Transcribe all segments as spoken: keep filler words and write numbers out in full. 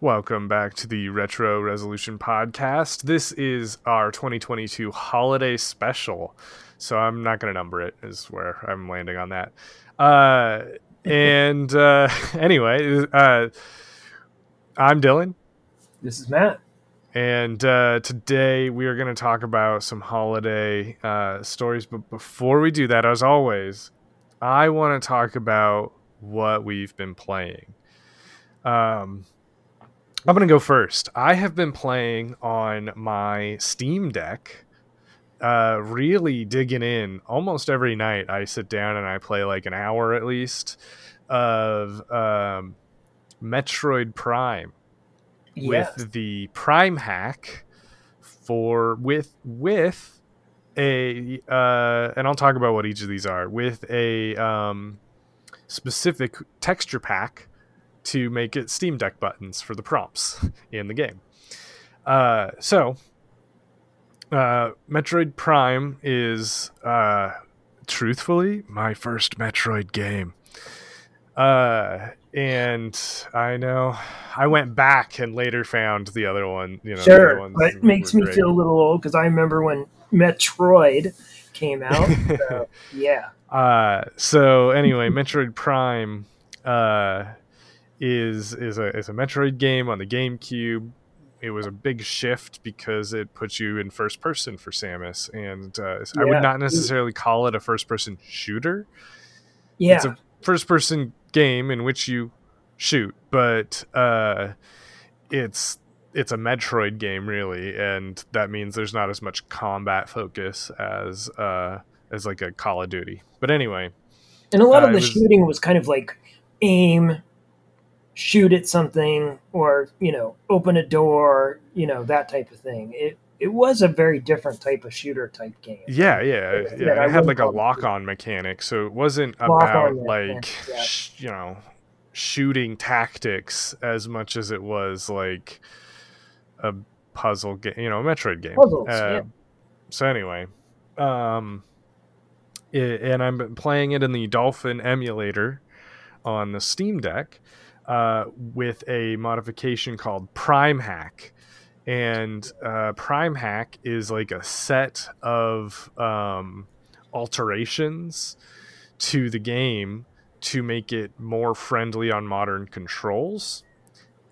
Welcome back to the Retro Resolution Podcast. This is our twenty twenty-two holiday special, so I'm not going to number it, is where I'm landing on that. Uh, and uh, anyway, uh, I'm Dylan. This is Matt. And uh, today we are going to talk about some holiday uh, stories. But before we do that, as always, I want to talk about what we've been playing. Um... I'm going to go first. I have been playing on my Steam Deck, uh, really digging in. Almost every night I sit down and I play like an hour at least of um, Metroid Prime yeah. with the Prime Hack for with with a uh, and I'll talk about what each of these are, with a um, specific texture pack to make it Steam Deck buttons for the prompts in the game. Uh, so, uh, Metroid Prime is, uh, truthfully, my first Metroid game. Uh, and I know I went back and later found the other one. You know, sure, the other but it makes me great. feel a little old because I remember when Metroid came out. So, yeah. Uh, so, anyway, Metroid Prime... Uh, is is a is a Metroid game on the GameCube. It was a big shift because it puts you in first person for Samus, and uh, yeah. I would not necessarily call it a first person shooter. Yeah, it's a first person game in which you shoot, but uh, it's it's a Metroid game really, and that means there's not as much combat focus as uh, as like a Call of Duty. But anyway, and a lot uh, of the was, shooting was kind of like aim. Shoot at something, or you know, open a door, you know, that type of thing. It it was a very different type of shooter type game. Yeah, yeah, yeah. yeah. It had like a lock-on mechanic, so it wasn't about like sh- you know shooting tactics as much as it was like a puzzle game, you know, a Metroid game. Puzzles, uh, yeah. So anyway, um, it, and I'm playing it in the Dolphin emulator on the Steam Deck. Uh, with a modification called Prime Hack, and uh, Prime Hack is like a set of um, alterations to the game to make it more friendly on modern controls,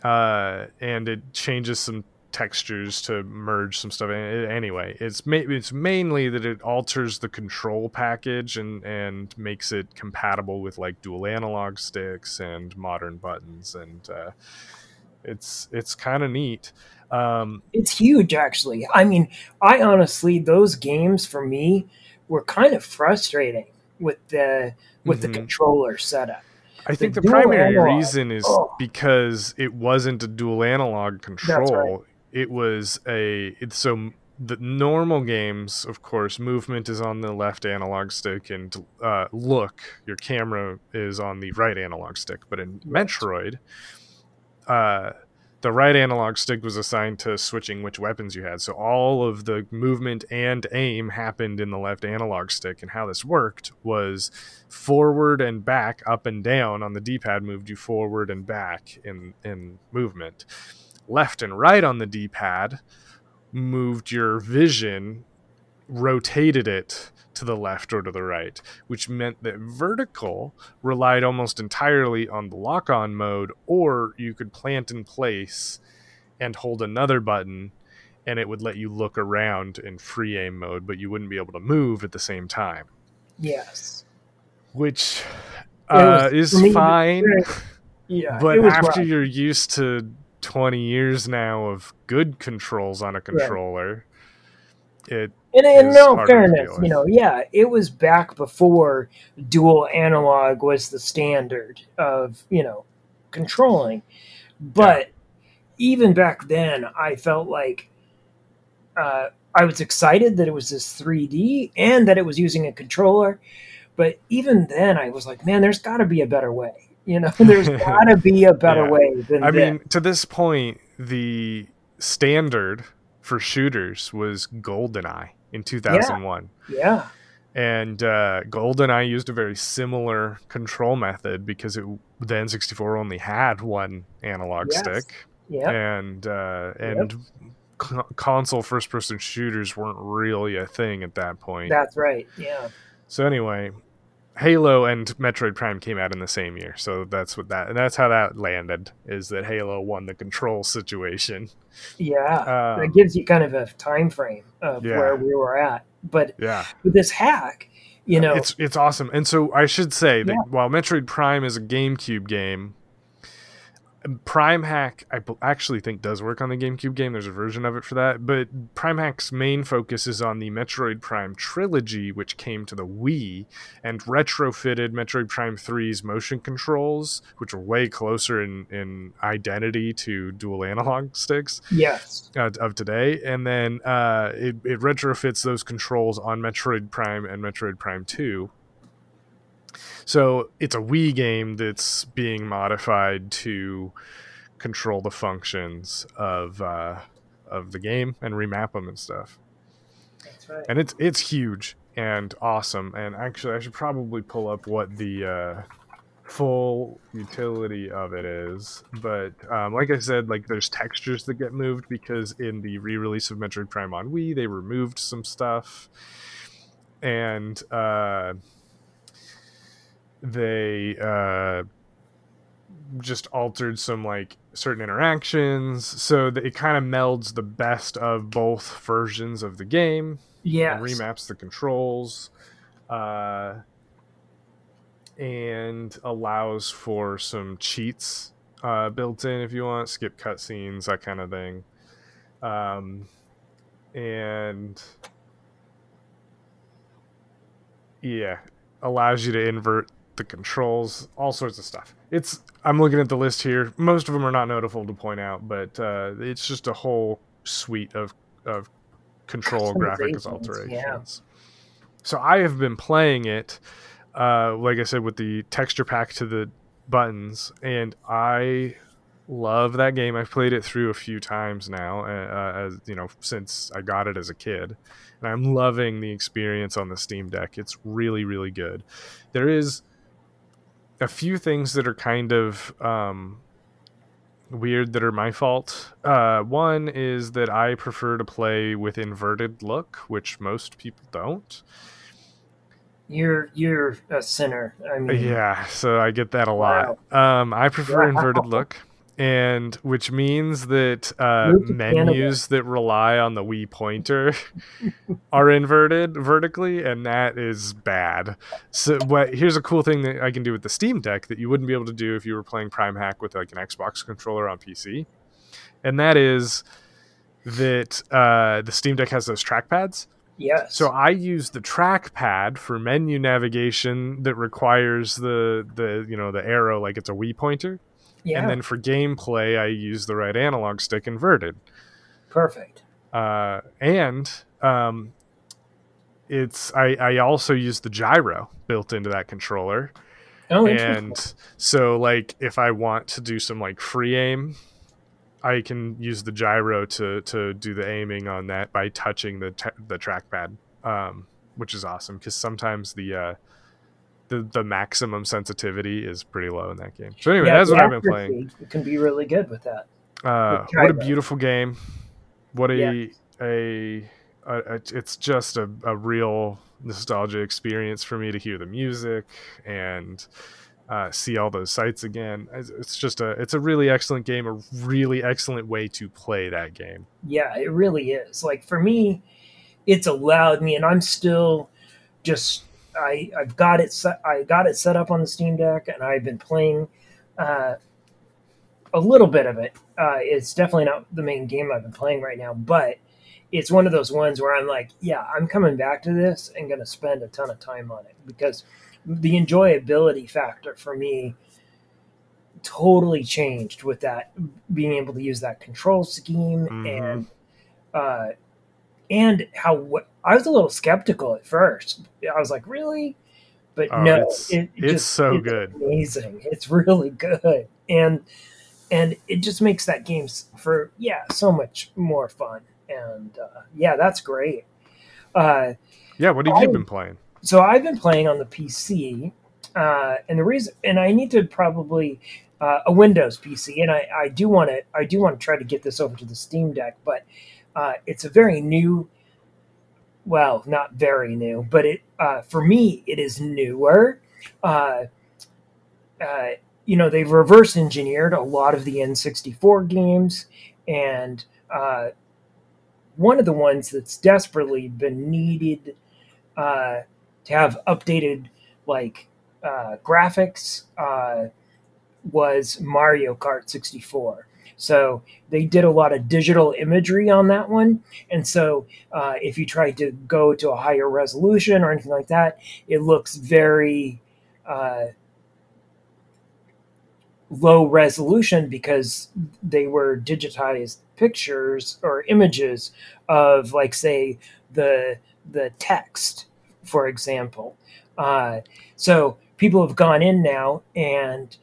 uh, and it changes some textures to merge some stuff. Anyway, it's ma- it's mainly that it alters the control package and and makes it compatible with like dual analog sticks and modern buttons, and uh it's it's kind of neat. Um it's huge, actually. I mean, I honestly, those games for me were kind of frustrating with the with mm-hmm. the controller setup. I think the, the primary analog. reason is oh. because it wasn't a dual analog control. That's right. It was a it's so the normal games, of course, movement is on the left analog stick, and uh, look, your camera is on the right analog stick. But in Metroid, uh, the right analog stick was assigned to switching which weapons you had. So all of the movement and aim happened in the left analog stick. And how this worked was forward and back, up and down on the D-pad moved you forward and back in in movement. Left and right on the D-pad moved your vision, rotated it to the left or to the right, which meant that vertical relied almost entirely on the lock-on mode, or you could plant in place and hold another button and it would let you look around in free aim mode, but you wouldn't be able to move at the same time. Yes. Which uh, is fine. Yeah, but after rough. You're used to twenty years now of good controls on a controller, yeah. it and in no fairness, you know, yeah, it was back before dual analog was the standard of, you know, controlling. But yeah. even back then, I felt like uh, I was excited that it was this three D and that it was using a controller. But even then, I was like, man, there's got to be a better way. You know, there's got to be a better yeah. way than I this. mean, to this point, the standard for shooters was GoldenEye in two thousand one. Yeah. yeah. And uh, GoldenEye used a very similar control method because it, the N sixty-four only had one analog yes. stick. Yeah. And uh, and yep. co- console first person shooters weren't really a thing at that point. That's right. Yeah. So anyway, Halo and Metroid Prime came out in the same year, so that's what that and that's how that landed, is that Halo won the control situation. Yeah, um, that gives you kind of a time frame of yeah. where we were at. But yeah. with this hack, you know, it's it's awesome. And so I should say that yeah. while Metroid Prime is a GameCube game, Prime Hack I actually think does work on the GameCube game. There's a version of it for that, but Prime Hack's main focus is on the Metroid Prime trilogy, which came to the Wii and retrofitted Metroid Prime three's motion controls, which are way closer in, in identity to dual analog sticks yes. uh, of today. And then uh, it, it retrofits those controls on Metroid Prime and Metroid Prime two. So it's a Wii game that's being modified to control the functions of uh, of the game and remap them and stuff. That's right. And it's it's huge and awesome. And actually, I should probably pull up what the uh, full utility of it is. But um, like I said, like there's textures that get moved because in the re-release of Metroid Prime on Wii, they removed some stuff. And uh, they uh, just altered some like certain interactions, so that it kind of melds the best of both versions of the game. Yeah, remaps the controls, uh, and allows for some cheats uh, built in if you want, skip cutscenes, that kind of thing, um, and yeah, allows you to invert the controls, all sorts of stuff. It's I'm looking at the list here. Most of them are not noticeable to point out, but uh, it's just a whole suite of of control graphics alterations. Yeah. So I have been playing it, uh, like I said, with the texture pack to the buttons, and I love that game. I've played it through a few times now, uh, as you know, since I got it as a kid, and I'm loving the experience on the Steam Deck. It's really, really good. There is a few things that are kind of um, weird that are my fault. Uh, one is that I prefer to play with inverted look, which most people don't. You're you're a sinner. I mean, yeah. So I get that a lot. Wow. Um, I prefer wow. inverted look, and which means that uh, menus Canada. that rely on the Wii pointer are inverted vertically, and that is bad. So, but here's a cool thing that I can do with the Steam Deck that you wouldn't be able to do if you were playing Prime Hack with like an Xbox controller on P C, and that is that uh, the Steam Deck has those trackpads. Yes. So I use the trackpad for menu navigation that requires the the you know the arrow like it's a Wii pointer. Yeah. And then for gameplay, I use the right analog stick inverted. Perfect. Uh, and um, it's I, I also use the gyro built into that controller. Oh, interesting. And so like if I want to do some like free aim, I can use the gyro to to do the aiming on that by touching the t- the trackpad, um, which is awesome because sometimes the, uh, the the maximum sensitivity is pretty low in that game. So anyway, yeah, that's what I've been playing. It can be really good with that. Uh, with what a beautiful game! What a yeah. a, a, a it's just a, a real nostalgia experience for me to hear the music and. Uh, see all those sites again. It's just a it's a really excellent game, a really excellent way to play that game. Yeah, it really is. Like for me, it's allowed me, and I'm still just I I've got it set, I got it set up on the Steam Deck, and I've been playing uh, a little bit of it. Uh, it's definitely not the main game I've been playing right now, but it's one of those ones where I'm like, yeah, I'm coming back to this and going to spend a ton of time on it because. The enjoyability factor for me totally changed with that being able to use that control scheme mm-hmm. and uh, and how what I was a little skeptical at first. I was like, really? But oh, no, it's, it, it it's just, so it's good, amazing. It's really good, and and it just makes that game for yeah so much more fun. And uh, yeah, that's great. Uh, yeah, what have I, you been playing? So I've been playing on the P C, uh, and the reason, and I need to probably uh, a Windows P C, and I, I do want to I do want to try to get this over to the Steam Deck, but uh, it's a very new, well, not very new, but it uh, for me it is newer. Uh, uh, you know, they've reverse engineered a lot of the N sixty-four games, and uh, one of the ones that's desperately been needed uh, to have updated like uh, graphics uh, was Mario Kart sixty-four. So they did a lot of digital imagery on that one. And so uh, if you try to go to a higher resolution or anything like that, it looks very uh, low resolution because they were digitized pictures or images of, like, say, the the text, for example. Uh, so people have gone in now and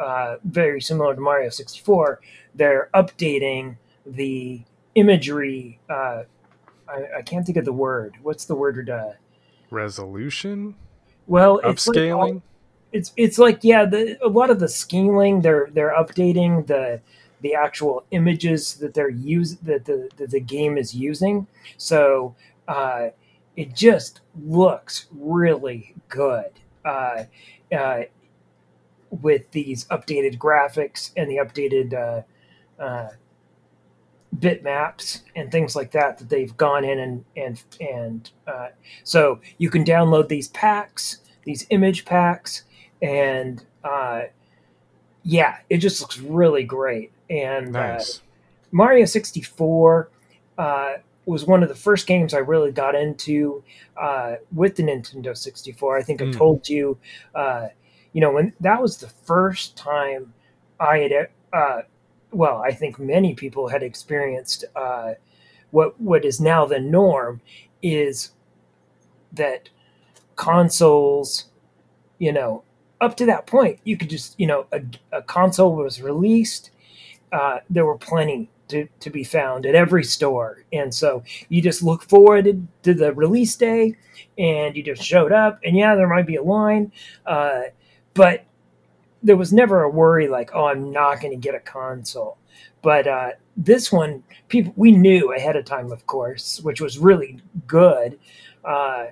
uh, very similar to Mario sixty-four, they're updating the imagery. Uh, I, I can't think of the word. What's the word? Uh, Resolution? Well, it's upscaling? Like all, it's it's like yeah, the, a lot of the scaling. They're they're updating the the actual images that they're use that the that the game is using. So uh, it just looks really good. Uh, uh, with these updated graphics and the updated uh, Uh, bitmaps and things like that that they've gone in and and and uh, so you can download these packs, these image packs, and uh, yeah, it just looks really great. And nice. uh, Mario sixty-four uh, was one of the first games I really got into uh, with the Nintendo sixty-four. I think mm. I told you, uh, you know, when that was the first time I had. Uh, Well, I think many people had experienced uh, what what is now the norm is that consoles, you know, up to that point, you could just, you know, a, a console was released. Uh, there were plenty to, to be found at every store. And so you just look forward to the release day and you just showed up. And yeah, there might be a line, uh, but there was never a worry like, oh, I'm not going to get a console. But uh, this one, people we knew ahead of time, of course, which was really good. Uh,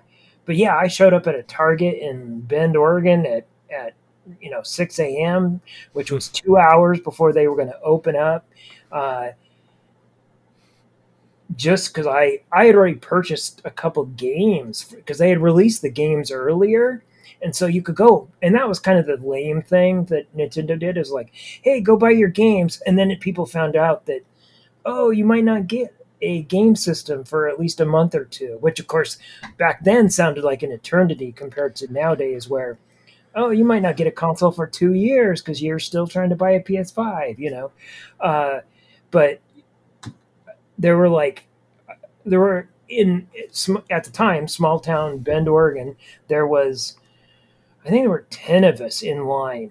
but yeah, I showed up at a Target in Bend, Oregon at, at you know six a.m., which was two hours before they were going to open up. Uh, just because I, I had already purchased a couple games because they had released the games earlier. And so you could go, and that was kind of the lame thing that Nintendo did is like, hey, go buy your games. And then people found out that, oh, you might not get a game system for at least a month or two, which, of course, back then sounded like an eternity compared to nowadays where, oh, you might not get a console for two years because you're still trying to buy a P S five, you know. Uh, but there were like, there were in, at the time, small town Bend, Oregon, there was... I think there were ten of us in line,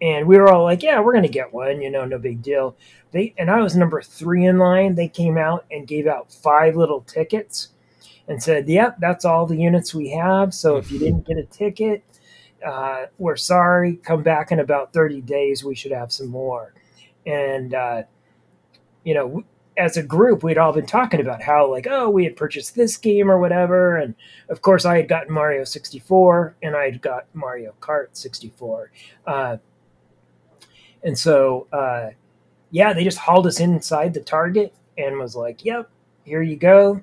and we were all like, yeah, we're going to get one, you know, no big deal. They and I was number three in line. They came out and gave out five little tickets and said, yep, that's all the units we have. So if you didn't get a ticket, uh, we're sorry. Come back in about thirty days. We should have some more. And, uh, you know, as a group, we'd all been talking about how, like, oh, we had purchased this game or whatever. And, of course, I had gotten Mario sixty-four, and I had got Mario Kart sixty-four. Uh, and so, uh, yeah, they just hauled us inside the Target and was like, yep, here you go.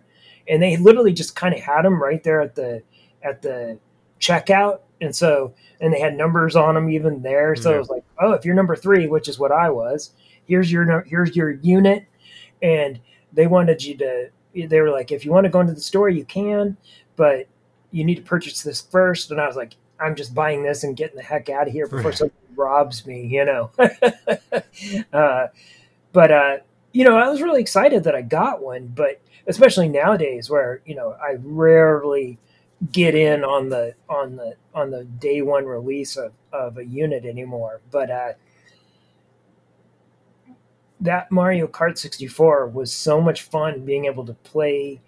And they literally just kind of had them right there at the at the checkout. And so, and they had numbers on them even there. So It was like, oh, if you're number three, which is what I was, here's your here's your unit. And they wanted you to, they were like, if you want to go into the store, you can, but you need to purchase this first. And I was like, I'm just buying this and getting the heck out of here before somebody robs me, you know. uh, but, uh, you know, I was really excited that I got one, but especially nowadays where, you know, I rarely get in on the, on the, on the day one release of, of a unit anymore. But, uh, that Mario Kart sixty-four was so much fun being able to play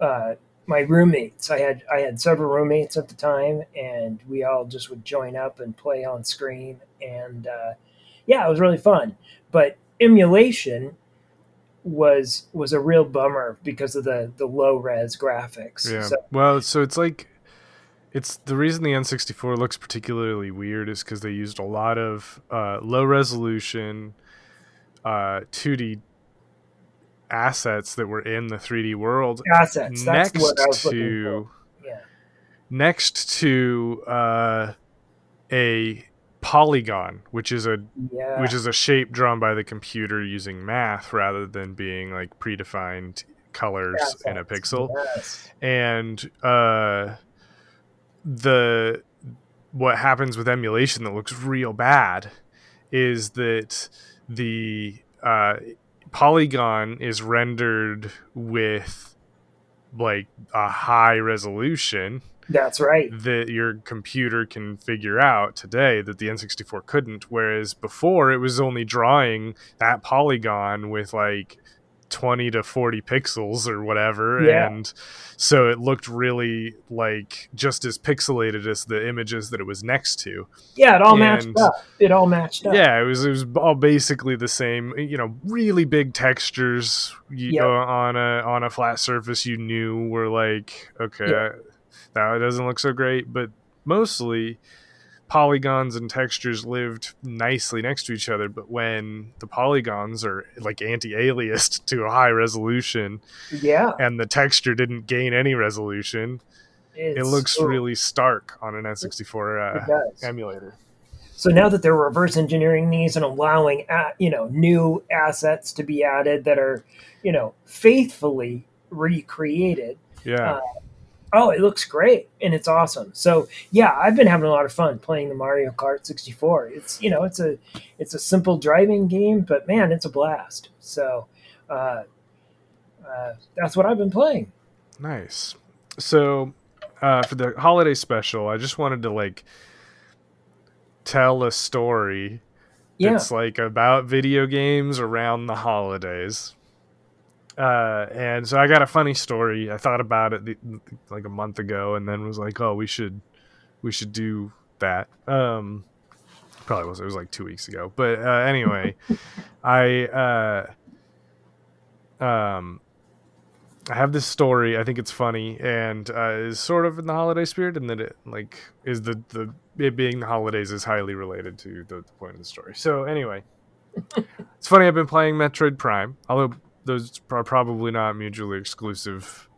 uh, my roommates. I had I had several roommates at the time, and we all just would join up and play on screen. And uh, yeah, it was really fun. But emulation was was a real bummer because of the, the low res graphics. Yeah. So, well, so it's like it's the reason the N sixty-four looks particularly weird is because they used a lot of uh, low resolution uh, two D assets that were in the three D world. Assets. That's next what I was looking for. Yeah. Next to uh, a polygon, which is a yeah. which is a shape drawn by the computer using math rather than being like predefined colors assets. In a pixel. Yes. And uh, the what happens with emulation that looks real bad is that the uh, polygon is rendered with like a high resolution. That's right. That your computer can figure out today that the N sixty-four couldn't, whereas before it was only drawing that polygon with like twenty to forty pixels or whatever. Yeah. And so it looked really like just as pixelated as the images that it was next to. Yeah, it all and matched up. It all matched up. Yeah, it was it was all basically the same, you know, really big textures you yep. know, on a on a flat surface you knew were like, okay, yeah. I, now it doesn't look so great, but mostly polygons and textures lived nicely next to each other. But when the polygons are like anti-aliased to a high resolution, yeah, and the texture didn't gain any resolution, it's, it looks cool. really stark on an N sixty-four uh, emulator. So now that they're reverse engineering these and allowing uh, you know new assets to be added that are you know faithfully recreated, yeah. Uh, Oh, it looks great, and it's awesome. So, yeah, I've been having a lot of fun playing the Mario Kart sixty-four. It's you know, it's a it's a simple driving game, but man, it's a blast. So, uh, uh, that's what I've been playing. Nice. So, uh, for the holiday special, I just wanted to like tell a story. Yeah. That's like about video games around the holidays. Uh, and so I got a funny story. I thought about it the, like a month ago and then was like, oh, we should, we should do that. Um, probably was, it was like two weeks ago, but, uh, anyway, I, uh, um, I have this story. I think it's funny and, uh, is sort of in the holiday spirit and that it like is the, the, it being the holidays is highly related to the, the point of the story. So anyway, it's funny. I've been playing Metroid Prime, although those are probably not mutually exclusive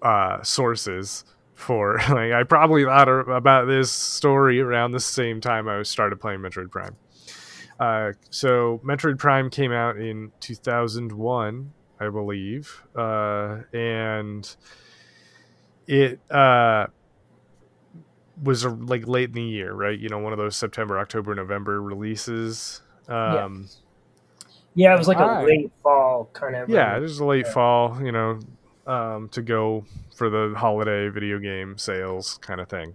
uh, sources for like, I probably thought about this story around the same time I started playing Metroid Prime. Uh, so Metroid Prime came out in two thousand one, I believe. Uh, and it, uh, was like late in the year, right? You know, one of those September, October, November releases. Um, yes. Yeah, it was like a late fall kind of. Yeah, it was a late fall, you know, um, to go for the holiday video game sales kind of thing.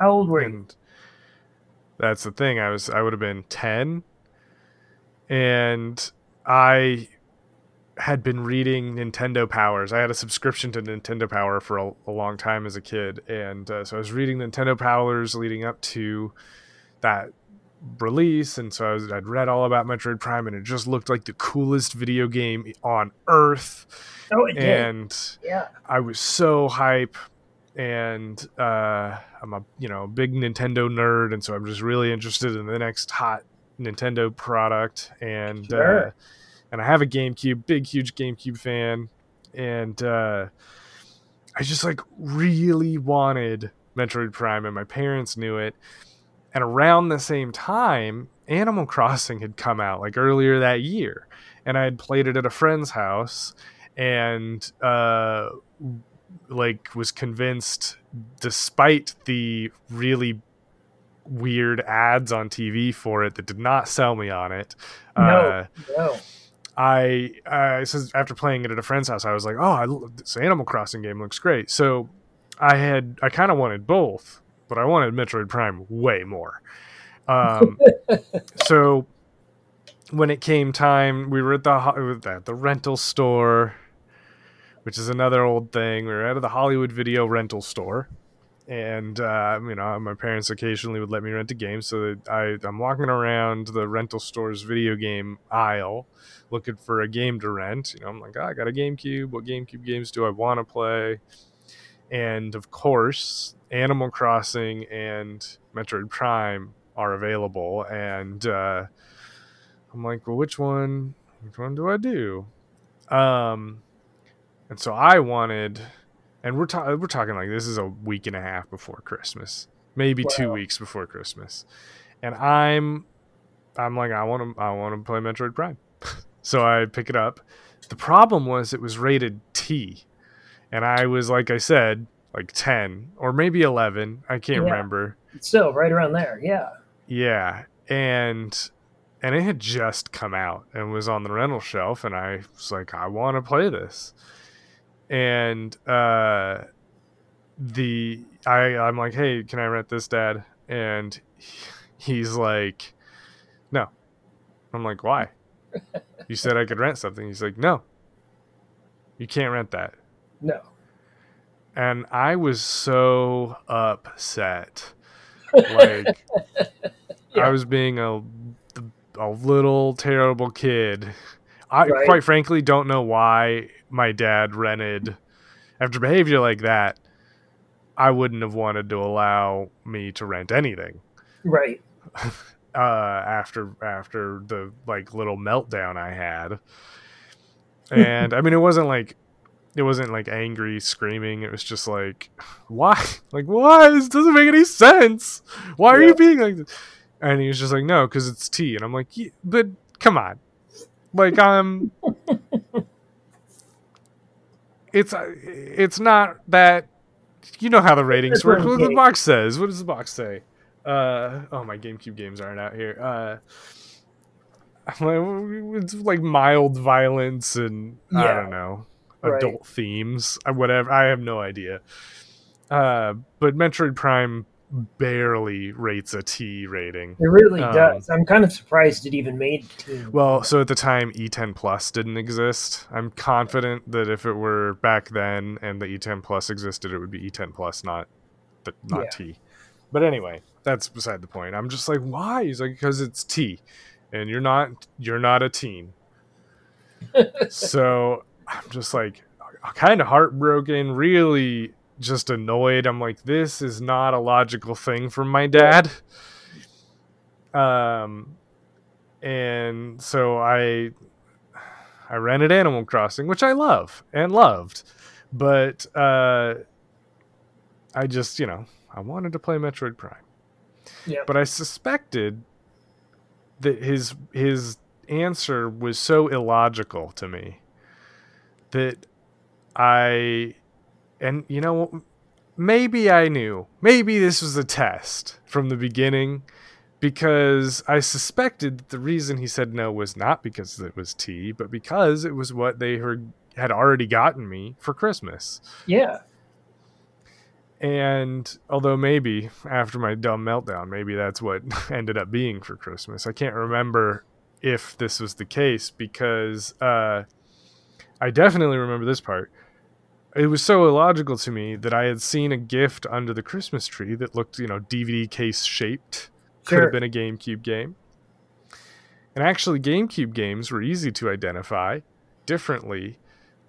How old were you? That's the thing. I was I would have been ten, and I had been reading Nintendo Powers. I had a subscription to Nintendo Power for a, a long time as a kid, and uh, so I was reading Nintendo Powers leading up to that release, and so I was, I'd read all about Metroid Prime, and it just looked like the coolest video game on Earth. Oh, it did. And yeah, I was so hype, and uh, I'm a you know big Nintendo nerd, and so I'm just really interested in the next hot Nintendo product. And sure. uh, and I have a GameCube, big huge GameCube fan, and uh, I just like really wanted Metroid Prime, and my parents knew it. And around the same time, Animal Crossing had come out like earlier that year. And I had played it at a friend's house and uh, like was convinced, despite the really weird ads on T V for it that did not sell me on it. No, uh, no. I, I after playing it at a friend's house, I was like, oh, I love this Animal Crossing game, looks great. So I had I kind of wanted both. But I wanted Metroid Prime way more. Um, so when it came time, we were at the at the rental store which is another old thing. We were out of the Hollywood Video rental store. And, uh, you know, my parents occasionally would let me rent a game. So I, I'm walking around the rental store's video game aisle looking for a game to rent. You know, I'm like, oh, I got a GameCube. What GameCube games do I want to play? And, of course, Animal Crossing and Metroid Prime are available. And uh, I'm like, well, which one? Which one do I do? Um, and so I wanted... And we're, ta- we're talking like this is a week and a half before Christmas, maybe wow. two weeks before Christmas. And I'm I'm like, I want to I want to play Metroid Prime. So I pick it up. The problem was it was rated T. And I was, like I said, like ten or maybe eleven. I can't yeah. remember. Still right around there. Yeah. Yeah. And and it had just come out and was on the rental shelf. And I was like, I want to play this. And uh, the I I'm like, hey, can I rent this, Dad? And he's like, no. I'm like, why? You said I could rent something. He's like, no. You can't rent that. No. And I was so upset. Like yeah. I was being a a little terrible kid. I right. quite frankly don't know why my dad rented. After behavior like that, I wouldn't have wanted to allow me to rent anything. Right. uh, after after the like little meltdown I had, and I mean it wasn't like it wasn't like angry screaming. It was just like, why? Like why? This doesn't make any sense. Why are yeah. you being like this? And he was just like, no, because it's tea. And I'm like, yeah, but come on. Like, um, it's, it's not that, you know how the ratings work. What the box says, what does the box say? Uh, oh, my GameCube games aren't out here. Uh, I'm like, it's like mild violence and yeah. I don't know, adult right. themes, whatever. I have no idea. Uh, but Metroid Prime barely rates a T rating. It really um, does. I'm kind of surprised it even made T. Well, so at the time E ten Plus didn't exist. I'm confident that if it were back then and the E ten Plus existed, it would be E ten Plus, not the, not yeah. T. But anyway, that's beside the point. I'm just like, why? He's like, because it's T, and you're not you're not a teen. So I'm just like, kind of heartbroken, really. Just annoyed. I'm like, this is not a logical thing from my dad. Um, and so I, I rented Animal Crossing, which I love and loved, but uh, I just, you know, I wanted to play Metroid Prime. Yeah. But I suspected that his his answer was so illogical to me that I. And, you know, maybe I knew. Maybe this was a test from the beginning, because I suspected that the reason he said no was not because it was tea, but because it was what they heard, had already gotten me for Christmas. Yeah. And although maybe after my dumb meltdown, maybe that's what ended up being for Christmas. I can't remember if this was the case, because uh, I definitely remember this part. It was so illogical to me that I had seen a gift under the Christmas tree that looked, you know, D V D case shaped. Sure. Could have been a GameCube game. And actually, GameCube games were easy to identify differently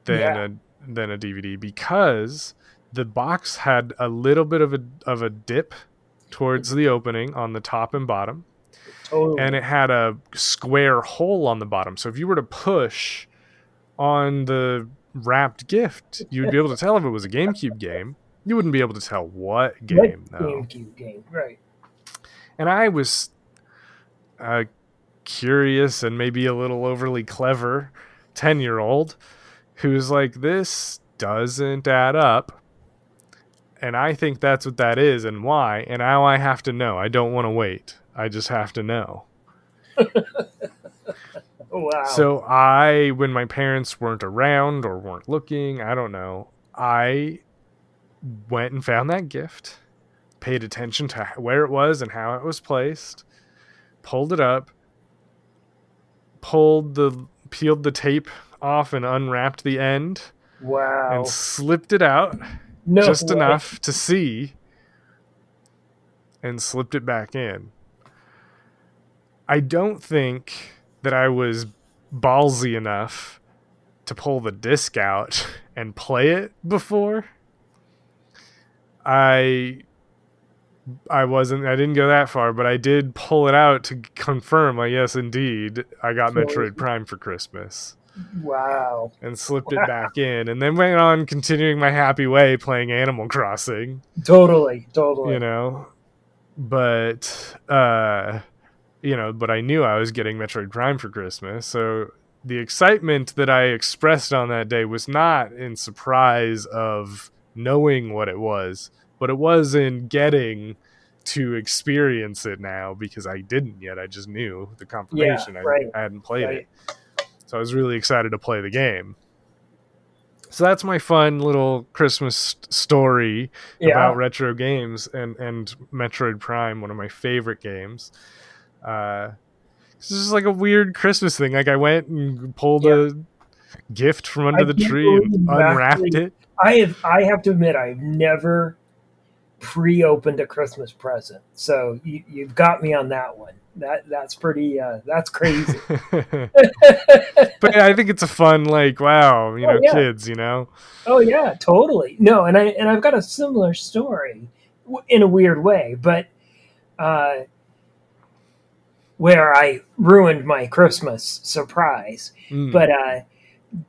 than yeah. a than a D V D, because the box had a little bit of a of a dip towards the opening on the top and bottom. Totally. And it had a square hole on the bottom. So if you were to push on the wrapped gift, you'd be able to tell if it was a GameCube game. You wouldn't be able to tell what game, though. GameCube game, right. And I was a curious and maybe a little overly clever ten-year-old who's like, this doesn't add up. And I think that's what that is and why. And now I have to know. I don't want to wait. I just have to know. Wow. So I, when my parents weren't around or weren't looking, I don't know, I went and found that gift, paid attention to where it was and how it was placed, pulled it up, pulled the, peeled the tape off and unwrapped the end, Wow. And slipped it out no just way. enough to see and slipped it back in. I don't think that I was ballsy enough to pull the disc out and play it before. I I wasn't I didn't go that far, but I did pull it out to confirm, like, yes indeed, I got Metroid Prime for Christmas. Wow. And slipped wow. it back in, and then went on continuing my happy way playing Animal Crossing. Totally, totally. You know. But uh you know, but I knew I was getting Metroid Prime for Christmas, so the excitement that I expressed on that day was not in surprise of knowing what it was, but it was in getting to experience it now, because I didn't yet. I just knew the confirmation. Yeah, right. I, I hadn't played right. it. So I was really excited to play the game. So that's my fun little Christmas story yeah. about retro games and, and Metroid Prime, one of my favorite games. Uh, it's just like a weird Christmas thing. Like I went and pulled yeah. a gift from under I the tree and unwrapped exactly. it. I have I have to admit, I've never pre-opened a Christmas present. So you, you've got me on that one. That that's pretty uh, that's crazy. But I think it's a fun, like, wow, you oh, know, yeah. kids, you know. Oh yeah, totally. No, and I and I've got a similar story in a weird way, but uh, where I ruined my Christmas surprise. Mm. But uh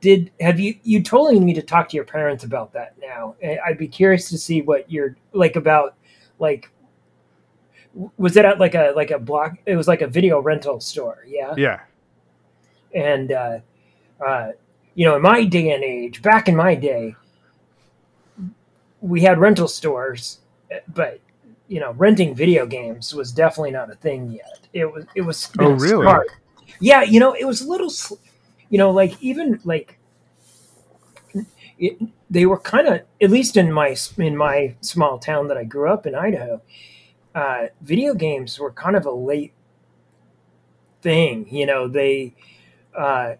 Did have you you told me to talk to your parents about that now? I'd be curious to see what you're like about, like, was it at like a like a block? It was like a video rental store, yeah, yeah. And uh, uh, you know, in my day and age, back in my day, we had rental stores, but you know, renting video games was definitely not a thing yet. It was it was oh really smart. Yeah, you know, it was a little. Sl- You know, like, even, like, it, they were kind of, at least in my in my small town that I grew up in, Idaho, uh, video games were kind of a late thing. You know, they uh,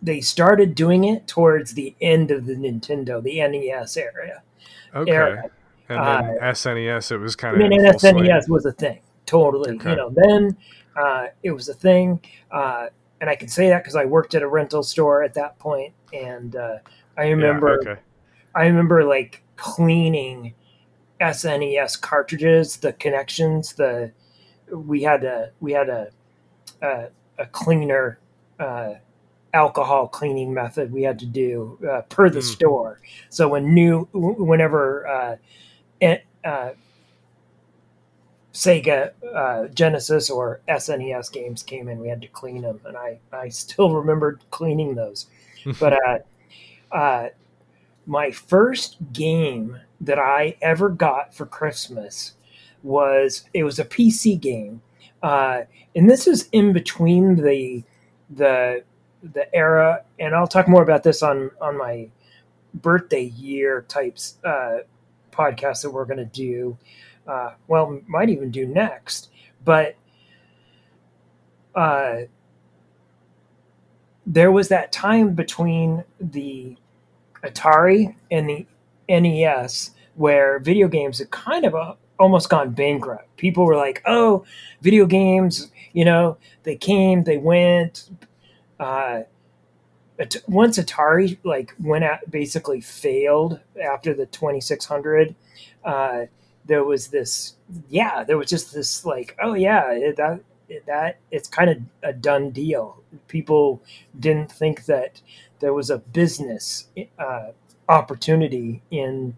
they started doing it towards the end of the Nintendo, the N E S era. Okay. Era. And then uh, S N E S, it was kind of... I mean, S N E S was a thing, totally. Okay. You know, then uh, it was a thing. Uh And I can say that because I worked at a rental store at that point, and uh, I remember, yeah, okay. I remember like cleaning S N E S cartridges, the connections. The we had a we had a a, a cleaner, uh, alcohol cleaning method we had to do uh, per the mm. store. So when new, whenever uh, it, uh, Sega uh, Genesis or S N E S games came in, we had to clean them, and I, I still remembered cleaning those. But uh, uh, my first game that I ever got for Christmas was it was a P C game, uh, and this is in between the the the era, and I'll talk more about this on on my birthday year types uh, podcast that we're going to do. Uh, well, might even do next, but uh, there was that time between the Atari and the N E S where video games had kind of uh, almost gone bankrupt. People were like, oh, video games, you know, they came, they went. Uh, once Atari like went out, basically failed after the twenty-six hundred, uh, there was this, yeah, there was just this like, oh yeah, that, that it's kind of a done deal. People didn't think that there was a business uh, opportunity in,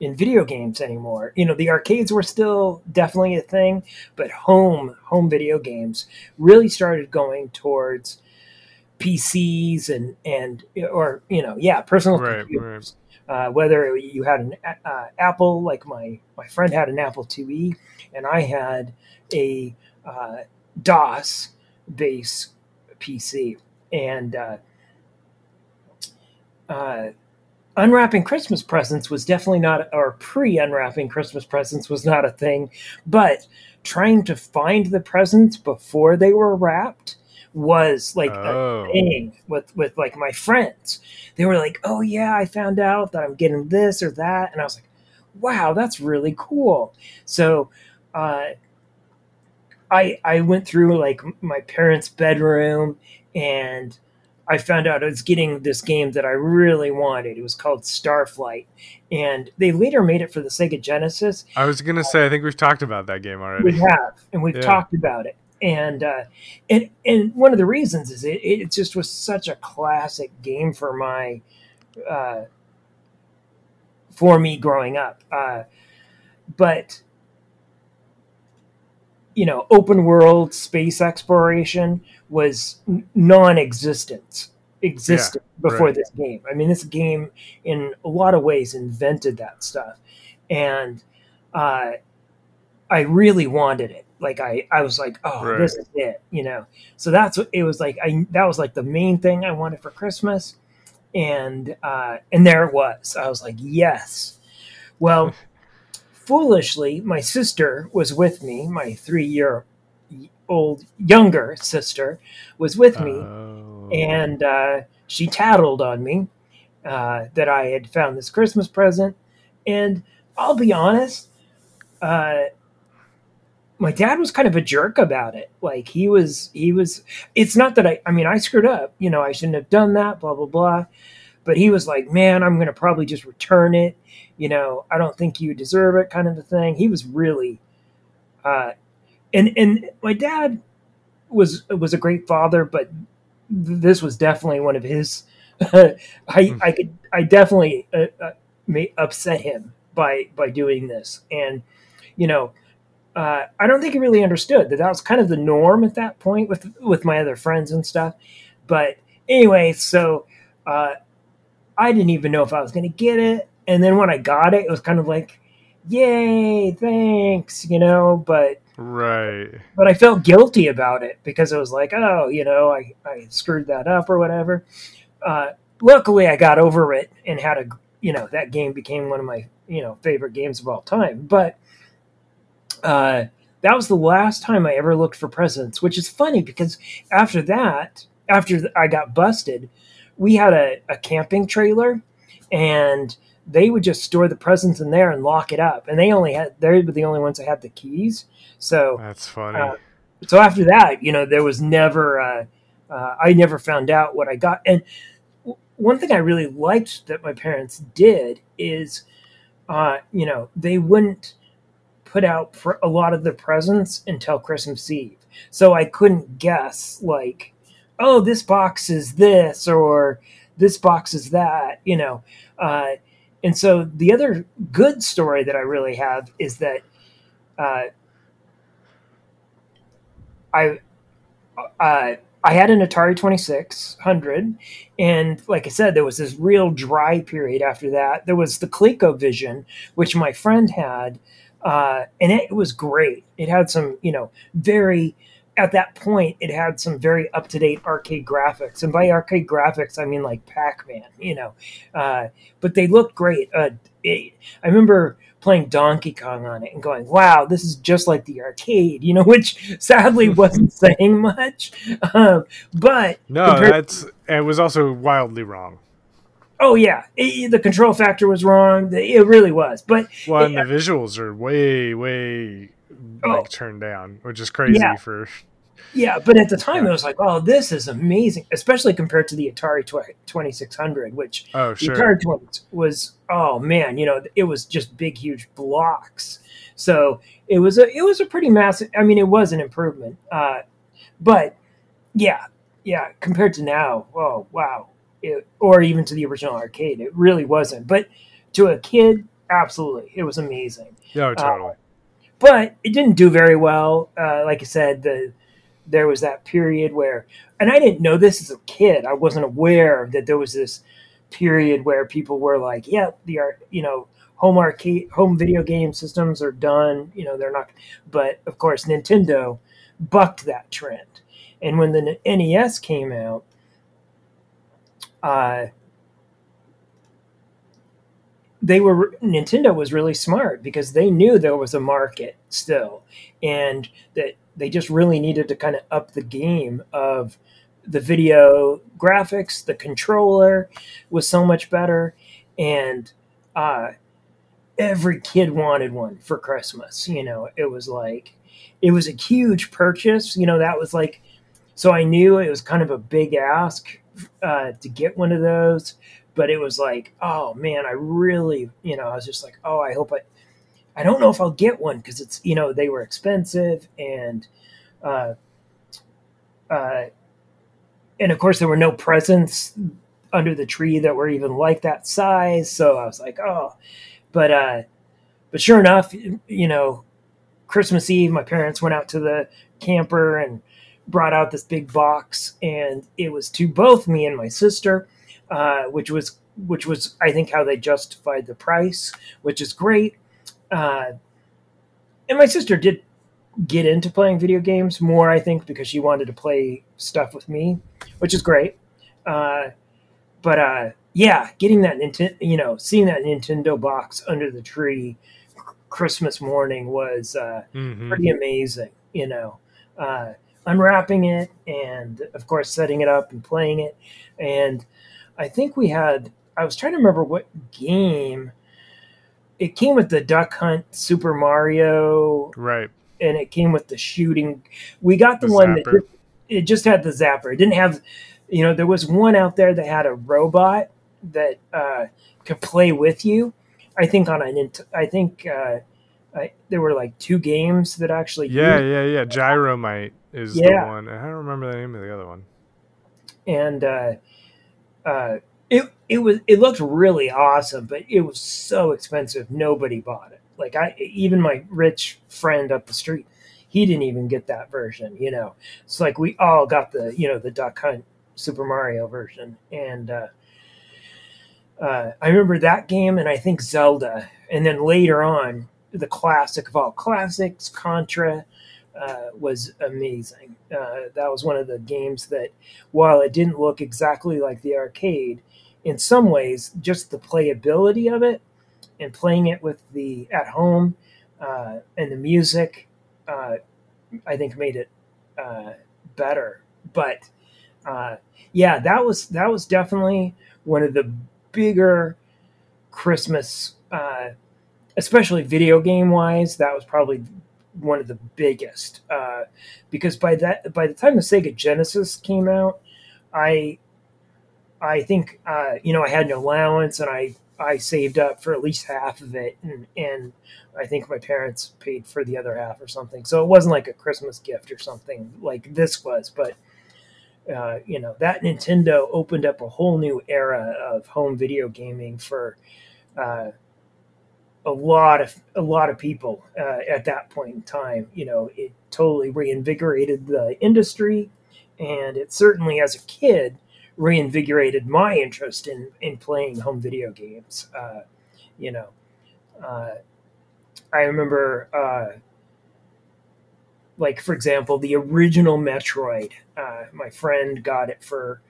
in video games anymore. You know, the arcades were still definitely a thing, but home, home video games really started going towards P Cs and, and, or, you know, yeah, personal right, computers. Right. Uh, whether you had an uh, Apple, like my, my friend had an Apple two E, and I had a uh, DOS base P C. And uh, uh, unwrapping Christmas presents was definitely not, or pre-unwrapping Christmas presents was not a thing, but trying to find the presents before they were wrapped was like oh. a thing with, with like my friends. They were like, oh yeah, I found out that I'm getting this or that. And I was like, wow, that's really cool. So uh, I I went through like my parents' bedroom and I found out I was getting this game that I really wanted. It was called Starflight. And they later made it for the Sega Genesis. I was going to uh, say, I think we've talked about that game already. We have, and we've yeah. talked about it. And uh, and and one of the reasons is it, it just was such a classic game for my uh, for me growing up. Uh, but, you know, open world space exploration was non-existent existent yeah, before right. this game. I mean, this game in a lot of ways invented that stuff. And uh, I really wanted it. Like I, I was like, oh, right. this is it, you know? So that's what it was like. I, that was like the main thing I wanted for Christmas. And, uh, and there it was, I was like, yes. Well, foolishly, my sister was with me. My three year old younger sister was with me. Oh. And, uh, she tattled on me, uh, that I had found this Christmas present. And I'll be honest, uh, my dad was kind of a jerk about it. Like he was, he was, it's not that I, I mean, I screwed up, you know, I shouldn't have done that, blah, blah, blah. But he was like, man, I'm going to probably just return it. You know, I don't think you deserve it kind of a thing. He was really, uh, and, and my dad was, was a great father, but this was definitely one of his, I, I could, I definitely uh, uh, may upset him by, by doing this. And, you know, Uh, I don't think he really understood that that was kind of the norm at that point with with my other friends and stuff. But anyway, so uh, I didn't even know if I was going to get it. And then when I got it, it was kind of like, yay, thanks, you know, but right. But I felt guilty about it because it was like, oh, you know, I, I screwed that up or whatever. Uh, luckily, I got over it and had a, you know, that game became one of my, you know, favorite games of all time. But Uh, that was the last time I ever looked for presents, which is funny because after that, after I got busted, we had a, a camping trailer and they would just store the presents in there and lock it up. And they only had, they were the only ones that had the keys. So that's funny. Uh, so after that, you know, there was never, uh, uh, I never found out what I got. And w- one thing I really liked that my parents did is, uh, you know, they wouldn't put out for a lot of the presents until Christmas Eve. So I couldn't guess like, oh, this box is this, or this box is that, you know? Uh, and so the other good story that I really have is that uh, I, uh, I had an Atari twenty-six hundred, and like I said, there was this real dry period after that. There was the Coleco Vision, which my friend had, Uh, and it was great. It had some, you know, very, at that point, it had some very up-to-date arcade graphics. And by arcade graphics, I mean like Pac-Man, you know. Uh, but they looked great. Uh, it, I remember playing Donkey Kong on it and going, wow, this is just like the arcade, you know, which sadly wasn't saying much. Um, but no, that's, it was also wildly wrong. Oh yeah, it, the control factor was wrong. It really was, but well, and it, the visuals are way, way oh, like turned down, which is crazy yeah. for. Yeah, but at the time yeah. it was like, oh, this is amazing, especially compared to the Atari twenty-six hundred, which oh, sure. the Atari twenty was, oh man, you know, it was just big, huge blocks. So it was a, it was a pretty massive. I mean, it was an improvement, uh, but yeah, yeah, compared to now, oh wow. It, or even to the original arcade, it really wasn't. But to a kid, absolutely, it was amazing. No, totally. Uh, but it didn't do very well. Uh, like I said, the there was that period where, and I didn't know this as a kid. I wasn't aware that there was this period where people were like, "Yeah, the you know home arcade, home video game systems are done. You know, they're not." But of course, Nintendo bucked that trend, and when the N E S came out. Uh, they were Nintendo was really smart because they knew there was a market still, and that they just really needed to kind of up the game of the video graphics. The controller was so much better. And uh, every kid wanted one for Christmas. You know, it was like, it was a huge purchase. You know, that was like, so I knew it was kind of a big ask uh, to get one of those. But it was like, oh, man, I really, you know, I was just like, oh, I hope I, I don't know if I'll get one because it's, you know, they were expensive. And, uh, uh, and of course, there were no presents under the tree that were even like that size. So I was like, oh, but, uh, but sure enough, you know, Christmas Eve, my parents went out to the camper and brought out this big box. And it was to both me and my sister. Uh, which was, which was, I think, how they justified the price, which is great. Uh, and my sister did get into playing video games more, I think, because she wanted to play stuff with me, which is great. Uh, but uh, yeah, getting that Nintendo, you know, seeing that Nintendo box under the tree Christmas morning was uh, mm-hmm. pretty amazing. You know, uh, unwrapping it and, of course, setting it up and playing it, and I think we had, I was trying to remember what game. It came with the Duck Hunt Super Mario. Right. And it came with the shooting. We got the, the one zapper. that, it just had the zapper. It didn't have, you know, there was one out there that had a robot that uh, could play with you. I think on an, I think uh, I, there were like two games that actually. Yeah, used. yeah, yeah. Gyromite is yeah. the one. I don't remember the name of the other one. And, uh, Uh, it it was it looked really awesome, but it was so expensive. Nobody bought it. Like I, even my rich friend up the street, he didn't even get that version. You know, it's like we all got the you know the Duck Hunt Super Mario version, and uh, uh, I remember that game, and I think Zelda, and then later on the classic of all classics, Contra. Uh, was amazing. Uh, that was one of the games that, while it didn't look exactly like the arcade, in some ways, just the playability of it and playing it with the at home uh, and the music, uh, I think made it uh, better. But uh, yeah, that was that was definitely one of the bigger Christmas, uh, especially video game wise. That was probably one of the biggest, uh, because by that, by the time the Sega Genesis came out, I, I think, uh, you know, I had an allowance and I, I saved up for at least half of it. And, and I think my parents paid for the other half or something. So it wasn't like a Christmas gift or something like this was, but, uh, you know, that Nintendo opened up a whole new era of home video gaming for, uh, a lot of a lot of people uh, at that point in time. You know, it totally reinvigorated the industry, and it certainly, as a kid, reinvigorated my interest in, in playing home video games. Uh, you know, uh, I remember, uh, like for example, the original Metroid. Uh, my friend got it for,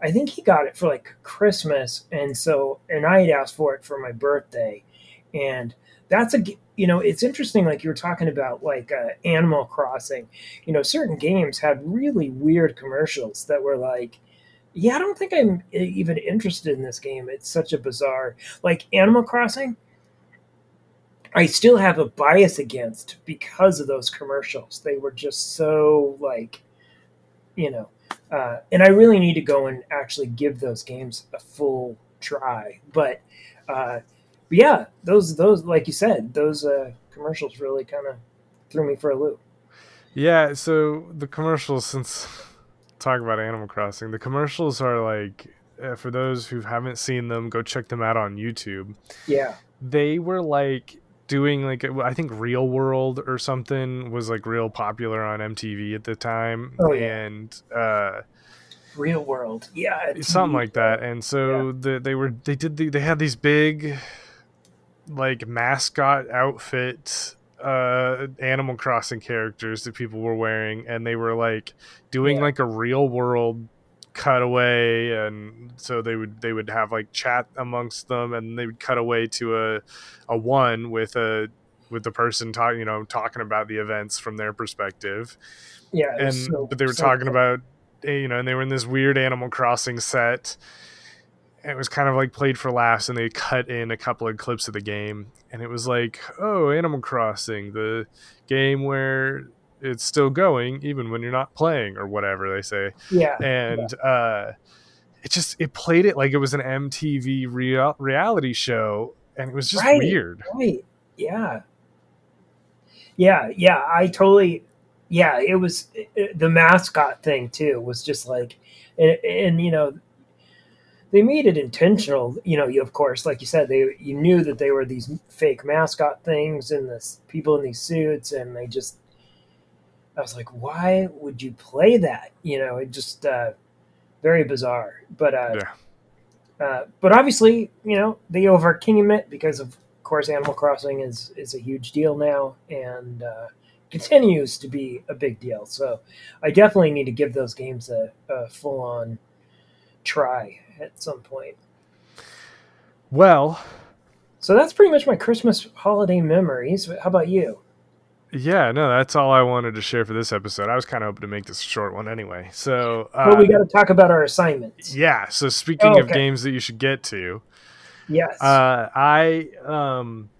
I think he got it for like Christmas, and so and I had asked for it for my birthday. And that's a, you know, it's interesting, like you were talking about, like uh, Animal Crossing, you know, certain games had really weird commercials that were like, yeah, I don't think I'm even interested in this game. It's such a bizarre, like Animal Crossing, I still have a bias against because of those commercials. They were just so like, you know, uh, and I really need to go and actually give those games a full try. But, uh, But yeah, those those like you said, those uh, commercials really kind of threw me for a loop. Yeah, so the commercials, since talk about Animal Crossing, the commercials are like, uh, for those who haven't seen them, go check them out on YouTube. Yeah, they were like doing like I think Real World or something was like real popular on M T V at the time. Oh yeah, and. Uh, Real World, yeah, something like that. And so yeah. the, they were they did the, they had these big. Like mascot outfit uh Animal Crossing characters that people were wearing, and they were like doing yeah. like a real world cutaway, and so they would they would have like chat amongst them, and they would cut away to a a one with a with the person talking, you know, talking about the events from their perspective. Yeah. And so, but they were so talking cool. about, you know, and they were in this weird Animal Crossing set. It was kind of like played for laughs, and they cut in a couple of clips of the game, and it was like, oh, Animal Crossing, the game where it's still going even when you're not playing, or whatever they say. Yeah. And yeah. uh it just it played it like it was an M T V real, reality show, and it was just right, weird. Right. Yeah. Yeah, yeah, I totally yeah, it was it, the mascot thing too was just like and, and you know they made it intentional, you know, you, of course, like you said, they you knew that they were these fake mascot things and the people in these suits, and they just, I was like, why would you play that? You know, it just uh, very bizarre. But uh, yeah. uh, but obviously, you know, they overcame it because, of course, Animal Crossing is, is a huge deal now, and uh, continues to be a big deal. So I definitely need to give those games a, a full-on try at some point. Well, so that's pretty much my Christmas holiday memories. How about you? Yeah, no, that's all I wanted to share for this episode. I was kind of hoping to make this a short one anyway. So, uh, well, we got to talk about our assignments. Yeah. So, speaking oh, okay. of games that you should get to, yes, uh, I um,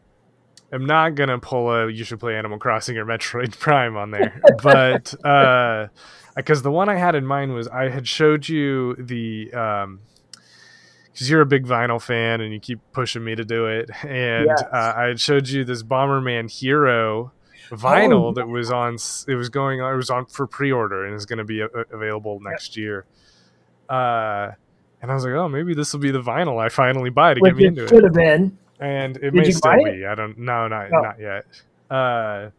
am not gonna pull a you should play Animal Crossing or Metroid Prime on there, but uh, because the one I had in mind was I had showed you the. Um, Because you're a big vinyl fan and you keep pushing me to do it. And yes. uh, I had showed you this Bomberman Hero vinyl oh, that was on, it was going on, it was on for pre-order and is going to be a- available next yeah. year. Uh, and I was like, oh, maybe this will be the vinyl I finally buy to like get me into it. It should have been. And it Did may still be. It? I don't know. Not, oh. not yet. Uh,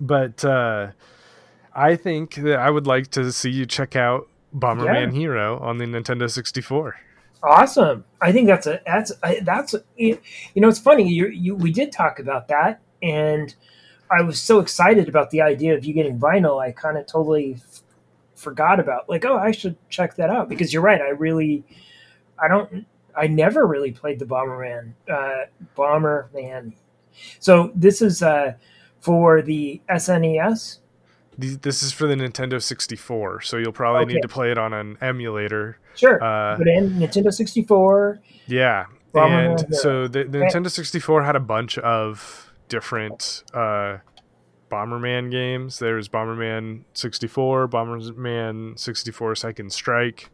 but uh, I think that I would like to see you check out Bomberman yeah. Hero on the Nintendo sixty-four. Awesome. I think that's a that's a, that's a, you know it's funny you you we did talk about that, and I was so excited about the idea of you getting vinyl. I kind of totally f- forgot about like oh I should check that out, because you're right, I really I don't I never really played the Bomberman uh, Bomberman. So this is uh, for the S N E S. This is for the Nintendo sixty-four, so you'll probably okay. need to play it on an emulator. Sure, uh, but in Nintendo sixty-four. Yeah, and the, so the, the Nintendo sixty-four had a bunch of different uh, Bomberman games. There was Bomberman sixty-four, Bomberman sixty-four Second Strike,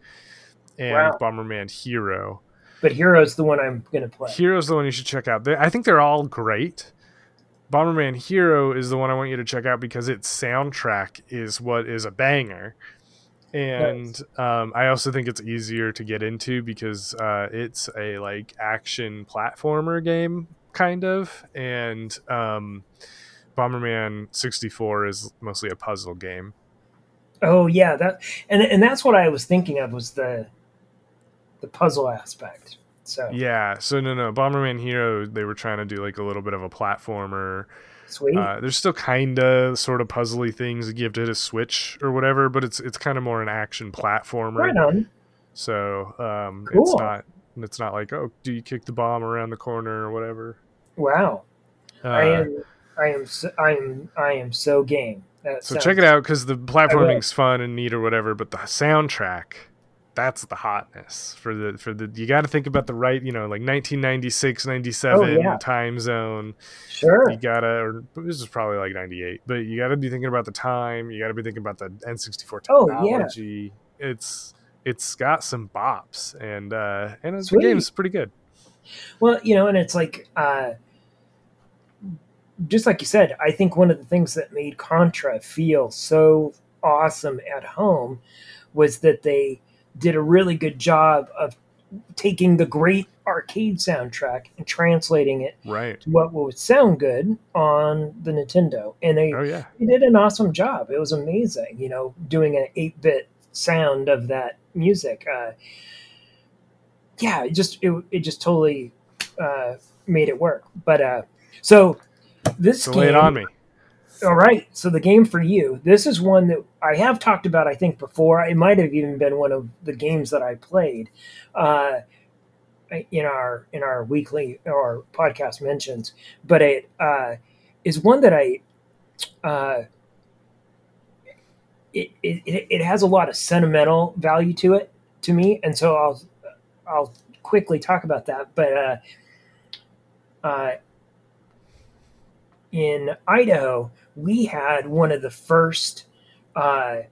and wow. Bomberman Hero. But Hero's the one I'm going to play. Hero's the one you should check out. I think they're all great. Bomberman Hero is the one I want you to check out because its soundtrack is what is a banger. And nice. um, I also think it's easier to get into because uh, it's a like action platformer game kind of. And um, Bomberman sixty-four is mostly a puzzle game. Oh yeah. that And, and that's what I was thinking of was the, the puzzle aspect. So yeah, so no, no, Bomberman Hero, they were trying to do like a little bit of a platformer. Sweet. Uh, there's still kind of sort of puzzly things you have to hit a switch or whatever, but it's it's kind of more an action platformer. Right on. So um, cool. it's not it's not like oh, do you kick the bomb around the corner or whatever? Wow, uh, I am I am so, I am I am so game. That so sounds... check it out because the platforming's fun and neat or whatever, but the soundtrack. That's the hotness for the, for the, you got to think about the right, you know, like nineteen ninety-six, ninety-seven oh, yeah. time zone. Sure. You gotta, or this is probably like ninety-eight, but you gotta be thinking about the time. You gotta be thinking about the N sixty-four technology. Oh, yeah. It's, it's got some bops, and, uh, and it's, the game's pretty good. Well, you know, and it's like, uh, just like you said, I think one of the things that made Contra feel so awesome at home was that they did a really good job of taking the great arcade soundtrack and translating it right. to what would sound good on the Nintendo. And they, oh, yeah. they did an awesome job. It was amazing, you know, doing an eight-bit sound of that music. Uh, yeah, it just, it, it just totally uh, made it work. But uh, so this so game... lay it on me. All right, so the game for you. This is one that I have talked about, I think, before. It might have even been one of the games that I played. Uh, in our in our weekly or podcast mentions, but it uh, is one that I uh, it, it it has a lot of sentimental value to it to me, and so I'll I'll quickly talk about that. But uh, uh, in Idaho, we had one of the first. Uh,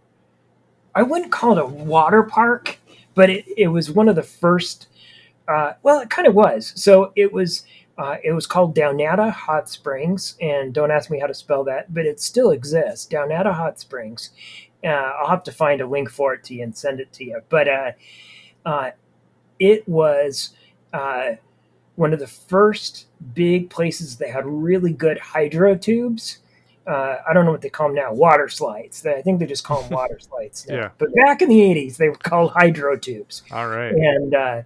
I wouldn't call it a water park, but it, it was one of the first, uh, well, it kind of was. So it was, uh, it was called Downata Hot Springs, and don't ask me how to spell that, but it still exists. Downata Hot Springs. Uh, I'll have to find a link for it to you and send it to you. But, uh, uh, it was, uh, one of the first big places that had really good hydro tubes. Uh, I don't know what they call them now, water slides. I think they just call them water slides now. Yeah. But back in the eighties, they were called hydro tubes. All right. And, uh,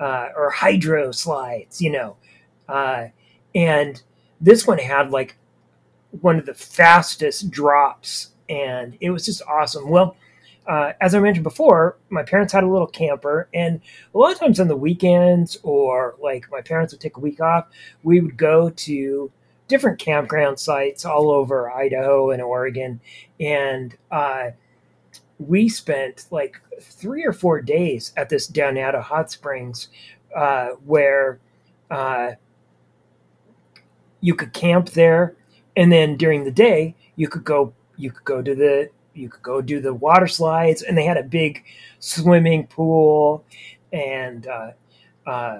uh, or hydro slides, you know. Uh, and this one had like one of the fastest drops, and it was just awesome. Well, uh, as I mentioned before, my parents had a little camper, and a lot of times on the weekends or like my parents would take a week off, we would go to different campground sites all over Idaho and Oregon. And uh, we spent like three or four days at this Downata Hot Springs uh, where uh, you could camp there. And then during the day, you could go, you could go to the, you could go do the water slides, and they had a big swimming pool, and uh, uh,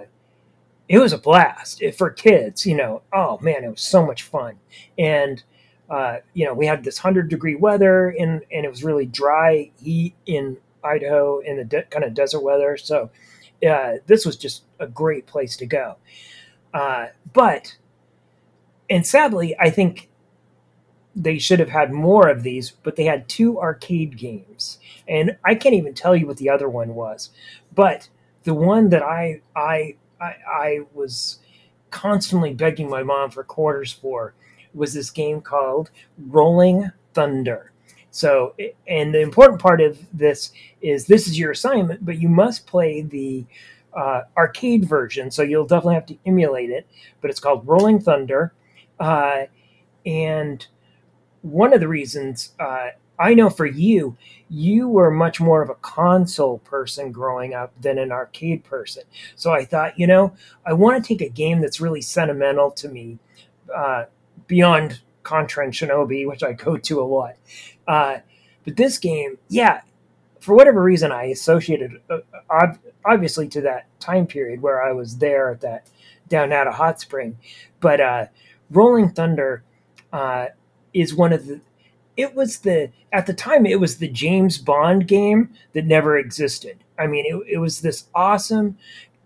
it was a blast for kids, you know. Oh man, it was so much fun. And, uh, you know, we had this hundred degree weather and, and it was really dry heat in Idaho in the de- kind of desert weather. So, uh, this was just a great place to go. Uh, but, and sadly, I think they should have had more of these, but they had two arcade games, and I can't even tell you what the other one was, but the one that I, I, I, I was constantly begging my mom for quarters for was this game called Rolling Thunder. So, and the important part of this is this is your assignment, but you must play the uh, arcade version. So you'll definitely have to emulate it, but it's called Rolling Thunder. Uh, and one of the reasons uh, I know for you, you were much more of a console person growing up than an arcade person. So I thought, you know, I want to take a game that's really sentimental to me, uh, beyond Contra and Shinobi, which I go to a lot. Uh, but this game, yeah, for whatever reason, I associated uh, ob- obviously to that time period where I was there at that Downata Hot Spring. But uh, Rolling Thunder uh, is one of the, It was the, at the time, it was the James Bond game that never existed. I mean, it, it was this awesome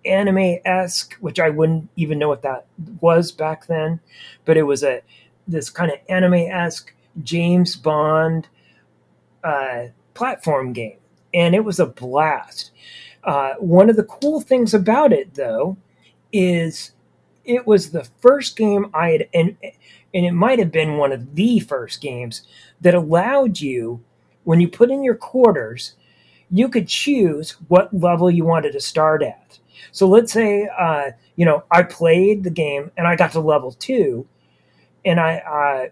anime-esque, which I wouldn't even know what that was back then, but it was a this kind of anime-esque James Bond uh, platform game, and it was a blast. Uh, one of the cool things about it, though, is it was the first game I had, and, and it might have been one of the first games that allowed you, when you put in your quarters, you could choose what level you wanted to start at. So let's say, uh, you know, I played the game and I got to level two, and I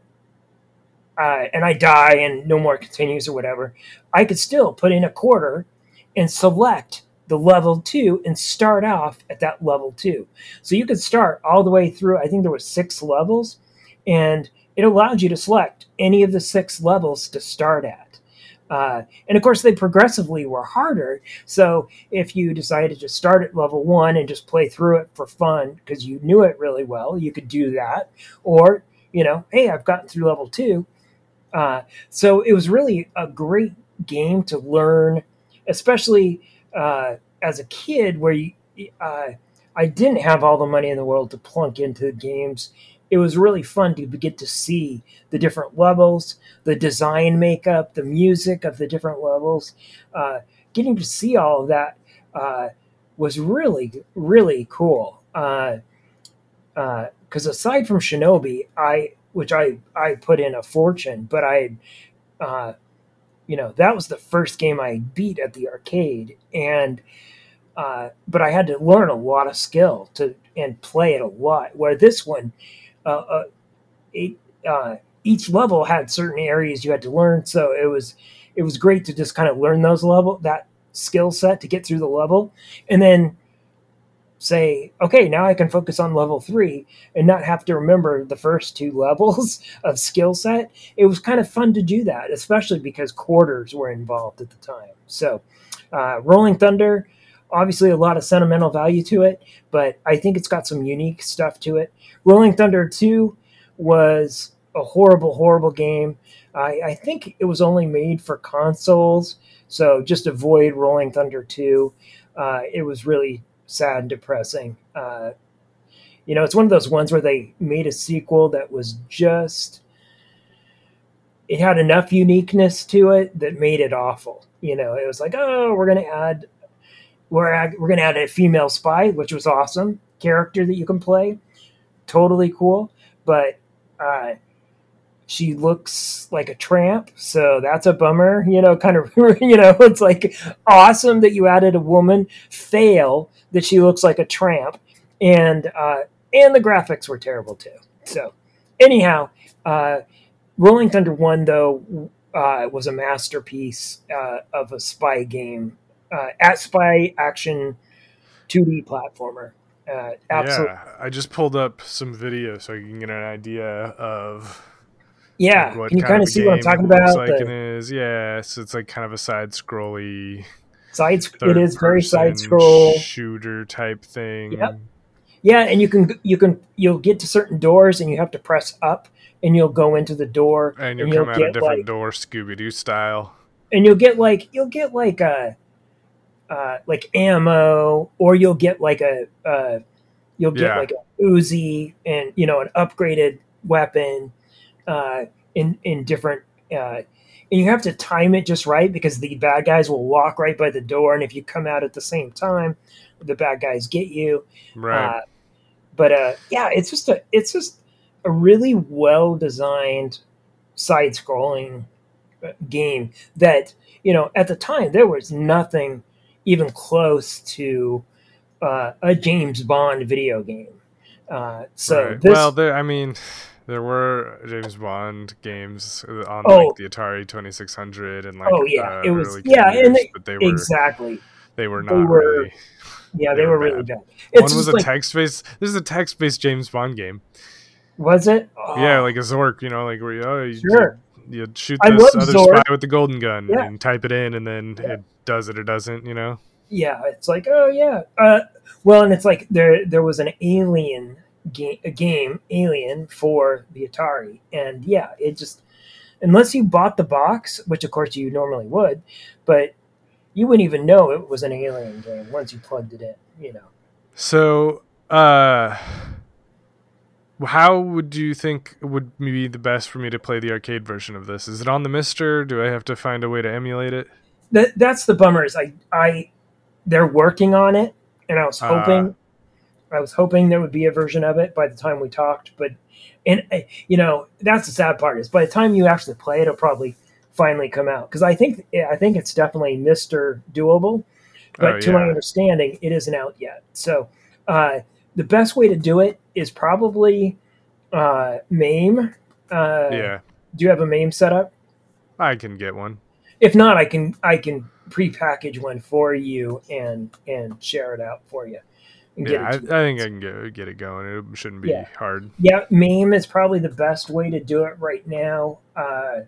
uh, uh, and I die and no more continues or whatever. I could still put in a quarter and select the level two and start off at that level two. So you could start all the way through. I think there were six levels, and it allowed you to select any of the six levels to start at. Uh, and of course, they progressively were harder. So if you decided to start at level one and just play through it for fun because you knew it really well, you could do that. Or, you know, hey, I've gotten through level two. Uh, so it was really a great game to learn, especially Uh, as a kid, where you, uh, I didn't have all the money in the world to plunk into the games. It was really fun to get to see the different levels, the design makeup, the music of the different levels. Uh, getting to see all of that uh, was really, really cool. Because uh, uh, aside from Shinobi, I which I, I put in a fortune, but I uh, you know, that was the first game I beat at the arcade. And Uh, but I had to learn a lot of skill to and play it a lot. Where this one, uh, uh, it, uh, each level had certain areas you had to learn, so it was it was great to just kind of learn those level that skill set to get through the level, and then say, okay, now I can focus on level three and not have to remember the first two levels of skill set. It was kind of fun to do that, especially because quarters were involved at the time. So, uh, Rolling Thunder. Obviously, a lot of sentimental value to it, but I think it's got some unique stuff to it. Rolling Thunder two was a horrible, horrible game. I, I think it was only made for consoles, so just avoid Rolling Thunder two. Uh, it was really sad and depressing. Uh, you know, it's one of those ones where they made a sequel that was just... it had enough uniqueness to it that made it awful. You know, it was like, oh, we're going to add... We're, we're going to add a female spy, which was awesome. Character that you can play. Totally cool. But uh, she looks like a tramp, so that's a bummer. You know, kind of, you know, it's like awesome that you added a woman. Fail that she looks like a tramp. And, uh, and the graphics were terrible, too. So, anyhow, uh, Rolling Thunder one, though, uh, was a masterpiece uh, of a spy game. Uh, at spy action two D platformer. Uh, absolutely. Yeah, I just pulled up some video so you can get an idea of. Yeah, like, what can you kind of see what I'm talking about? Like the, it is. Yeah, so it's like kind of a side scrolly. Side It is very side scroll shooter type thing. Yep. Yeah, and you can you can you'll get to certain doors and you have to press up and you'll go into the door and you'll, and you'll come you'll out a different like, door, Scooby Doo style. And you'll get like you'll get like a. Uh, like ammo, or you'll get like a uh, you'll get yeah. like a Uzi, and you know an upgraded weapon uh, in in different, uh, and you have to time it just right because the bad guys will walk right by the door, and if you come out at the same time, the bad guys get you. Right. Uh, but uh, yeah, it's just a it's just a really well designed side scrolling game that you know at the time there was nothing even close to uh, a James Bond video game. Uh, so right. this... Well, there, I mean, there were James Bond games on oh. like the Atari twenty-six hundred and like oh, yeah. uh, it was, early yeah, computers, and they, but they were... Exactly. They were not they were, really... Yeah, they, they were, were bad. really bad. It's One was like, a text-based... This is a text-based James Bond game. Was it? Oh. Yeah, like a Zork, you know, like where you... Oh, you sure. You shoot this other Zork. spy with the golden gun yeah. and type it in, and then yeah. it does it or doesn't, you know? Yeah, it's like, oh, yeah. Uh, well, and it's like there there was an alien game, a game, Alien, for the Atari. And, yeah, it just, unless you bought the box, which, of course, you normally would, but you wouldn't even know it was an Alien game once you plugged it in, you know? So, uh... how would you think would be the best for me to play the arcade version of this? Is it on the Mister? Do I have to find a way to emulate it? That, that's the bummer. Is I, I, they're working on it, and I was hoping, uh, I was hoping there would be a version of it by the time we talked. But, and you know, that's the sad part is by the time you actually play it, it'll probably finally come out because I think I think it's definitely Mister doable, but oh, yeah. to my understanding, it isn't out yet. So. Uh, The best way to do it is probably uh, MAME. Uh, yeah. Do you have a MAME setup? I can get one. If not, I can I can prepackage one for you and and share it out for you. And yeah, get it I, I think I can get get it going. It shouldn't be yeah. hard. Yeah, MAME is probably the best way to do it right now. Uh,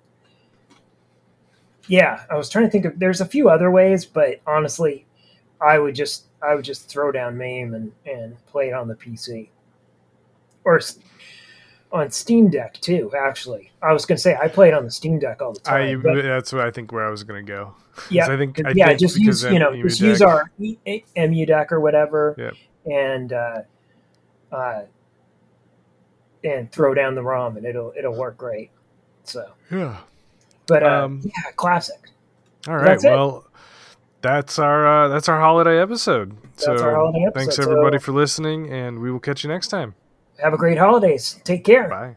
yeah, I was trying to think of. There's a few other ways, but honestly, I would just. I would just throw down MAME and, and play it on the P C. Or on Steam Deck, too, actually. I was going to say, I play it on the Steam Deck all the time. I, but, that's what I think where I was going to go. Yeah, I think, I yeah think just, use, you know, just use our E M U Deck or whatever yep. and uh, uh, and throw down the ROM, and it'll it'll work great. So, yeah. But, uh, um, yeah, classic. All right, that's well... That's our uh, that's our holiday episode. That's so our holiday episode. Thanks everybody so, for listening, and we will catch you next time. Have a great holidays. Take care. Bye.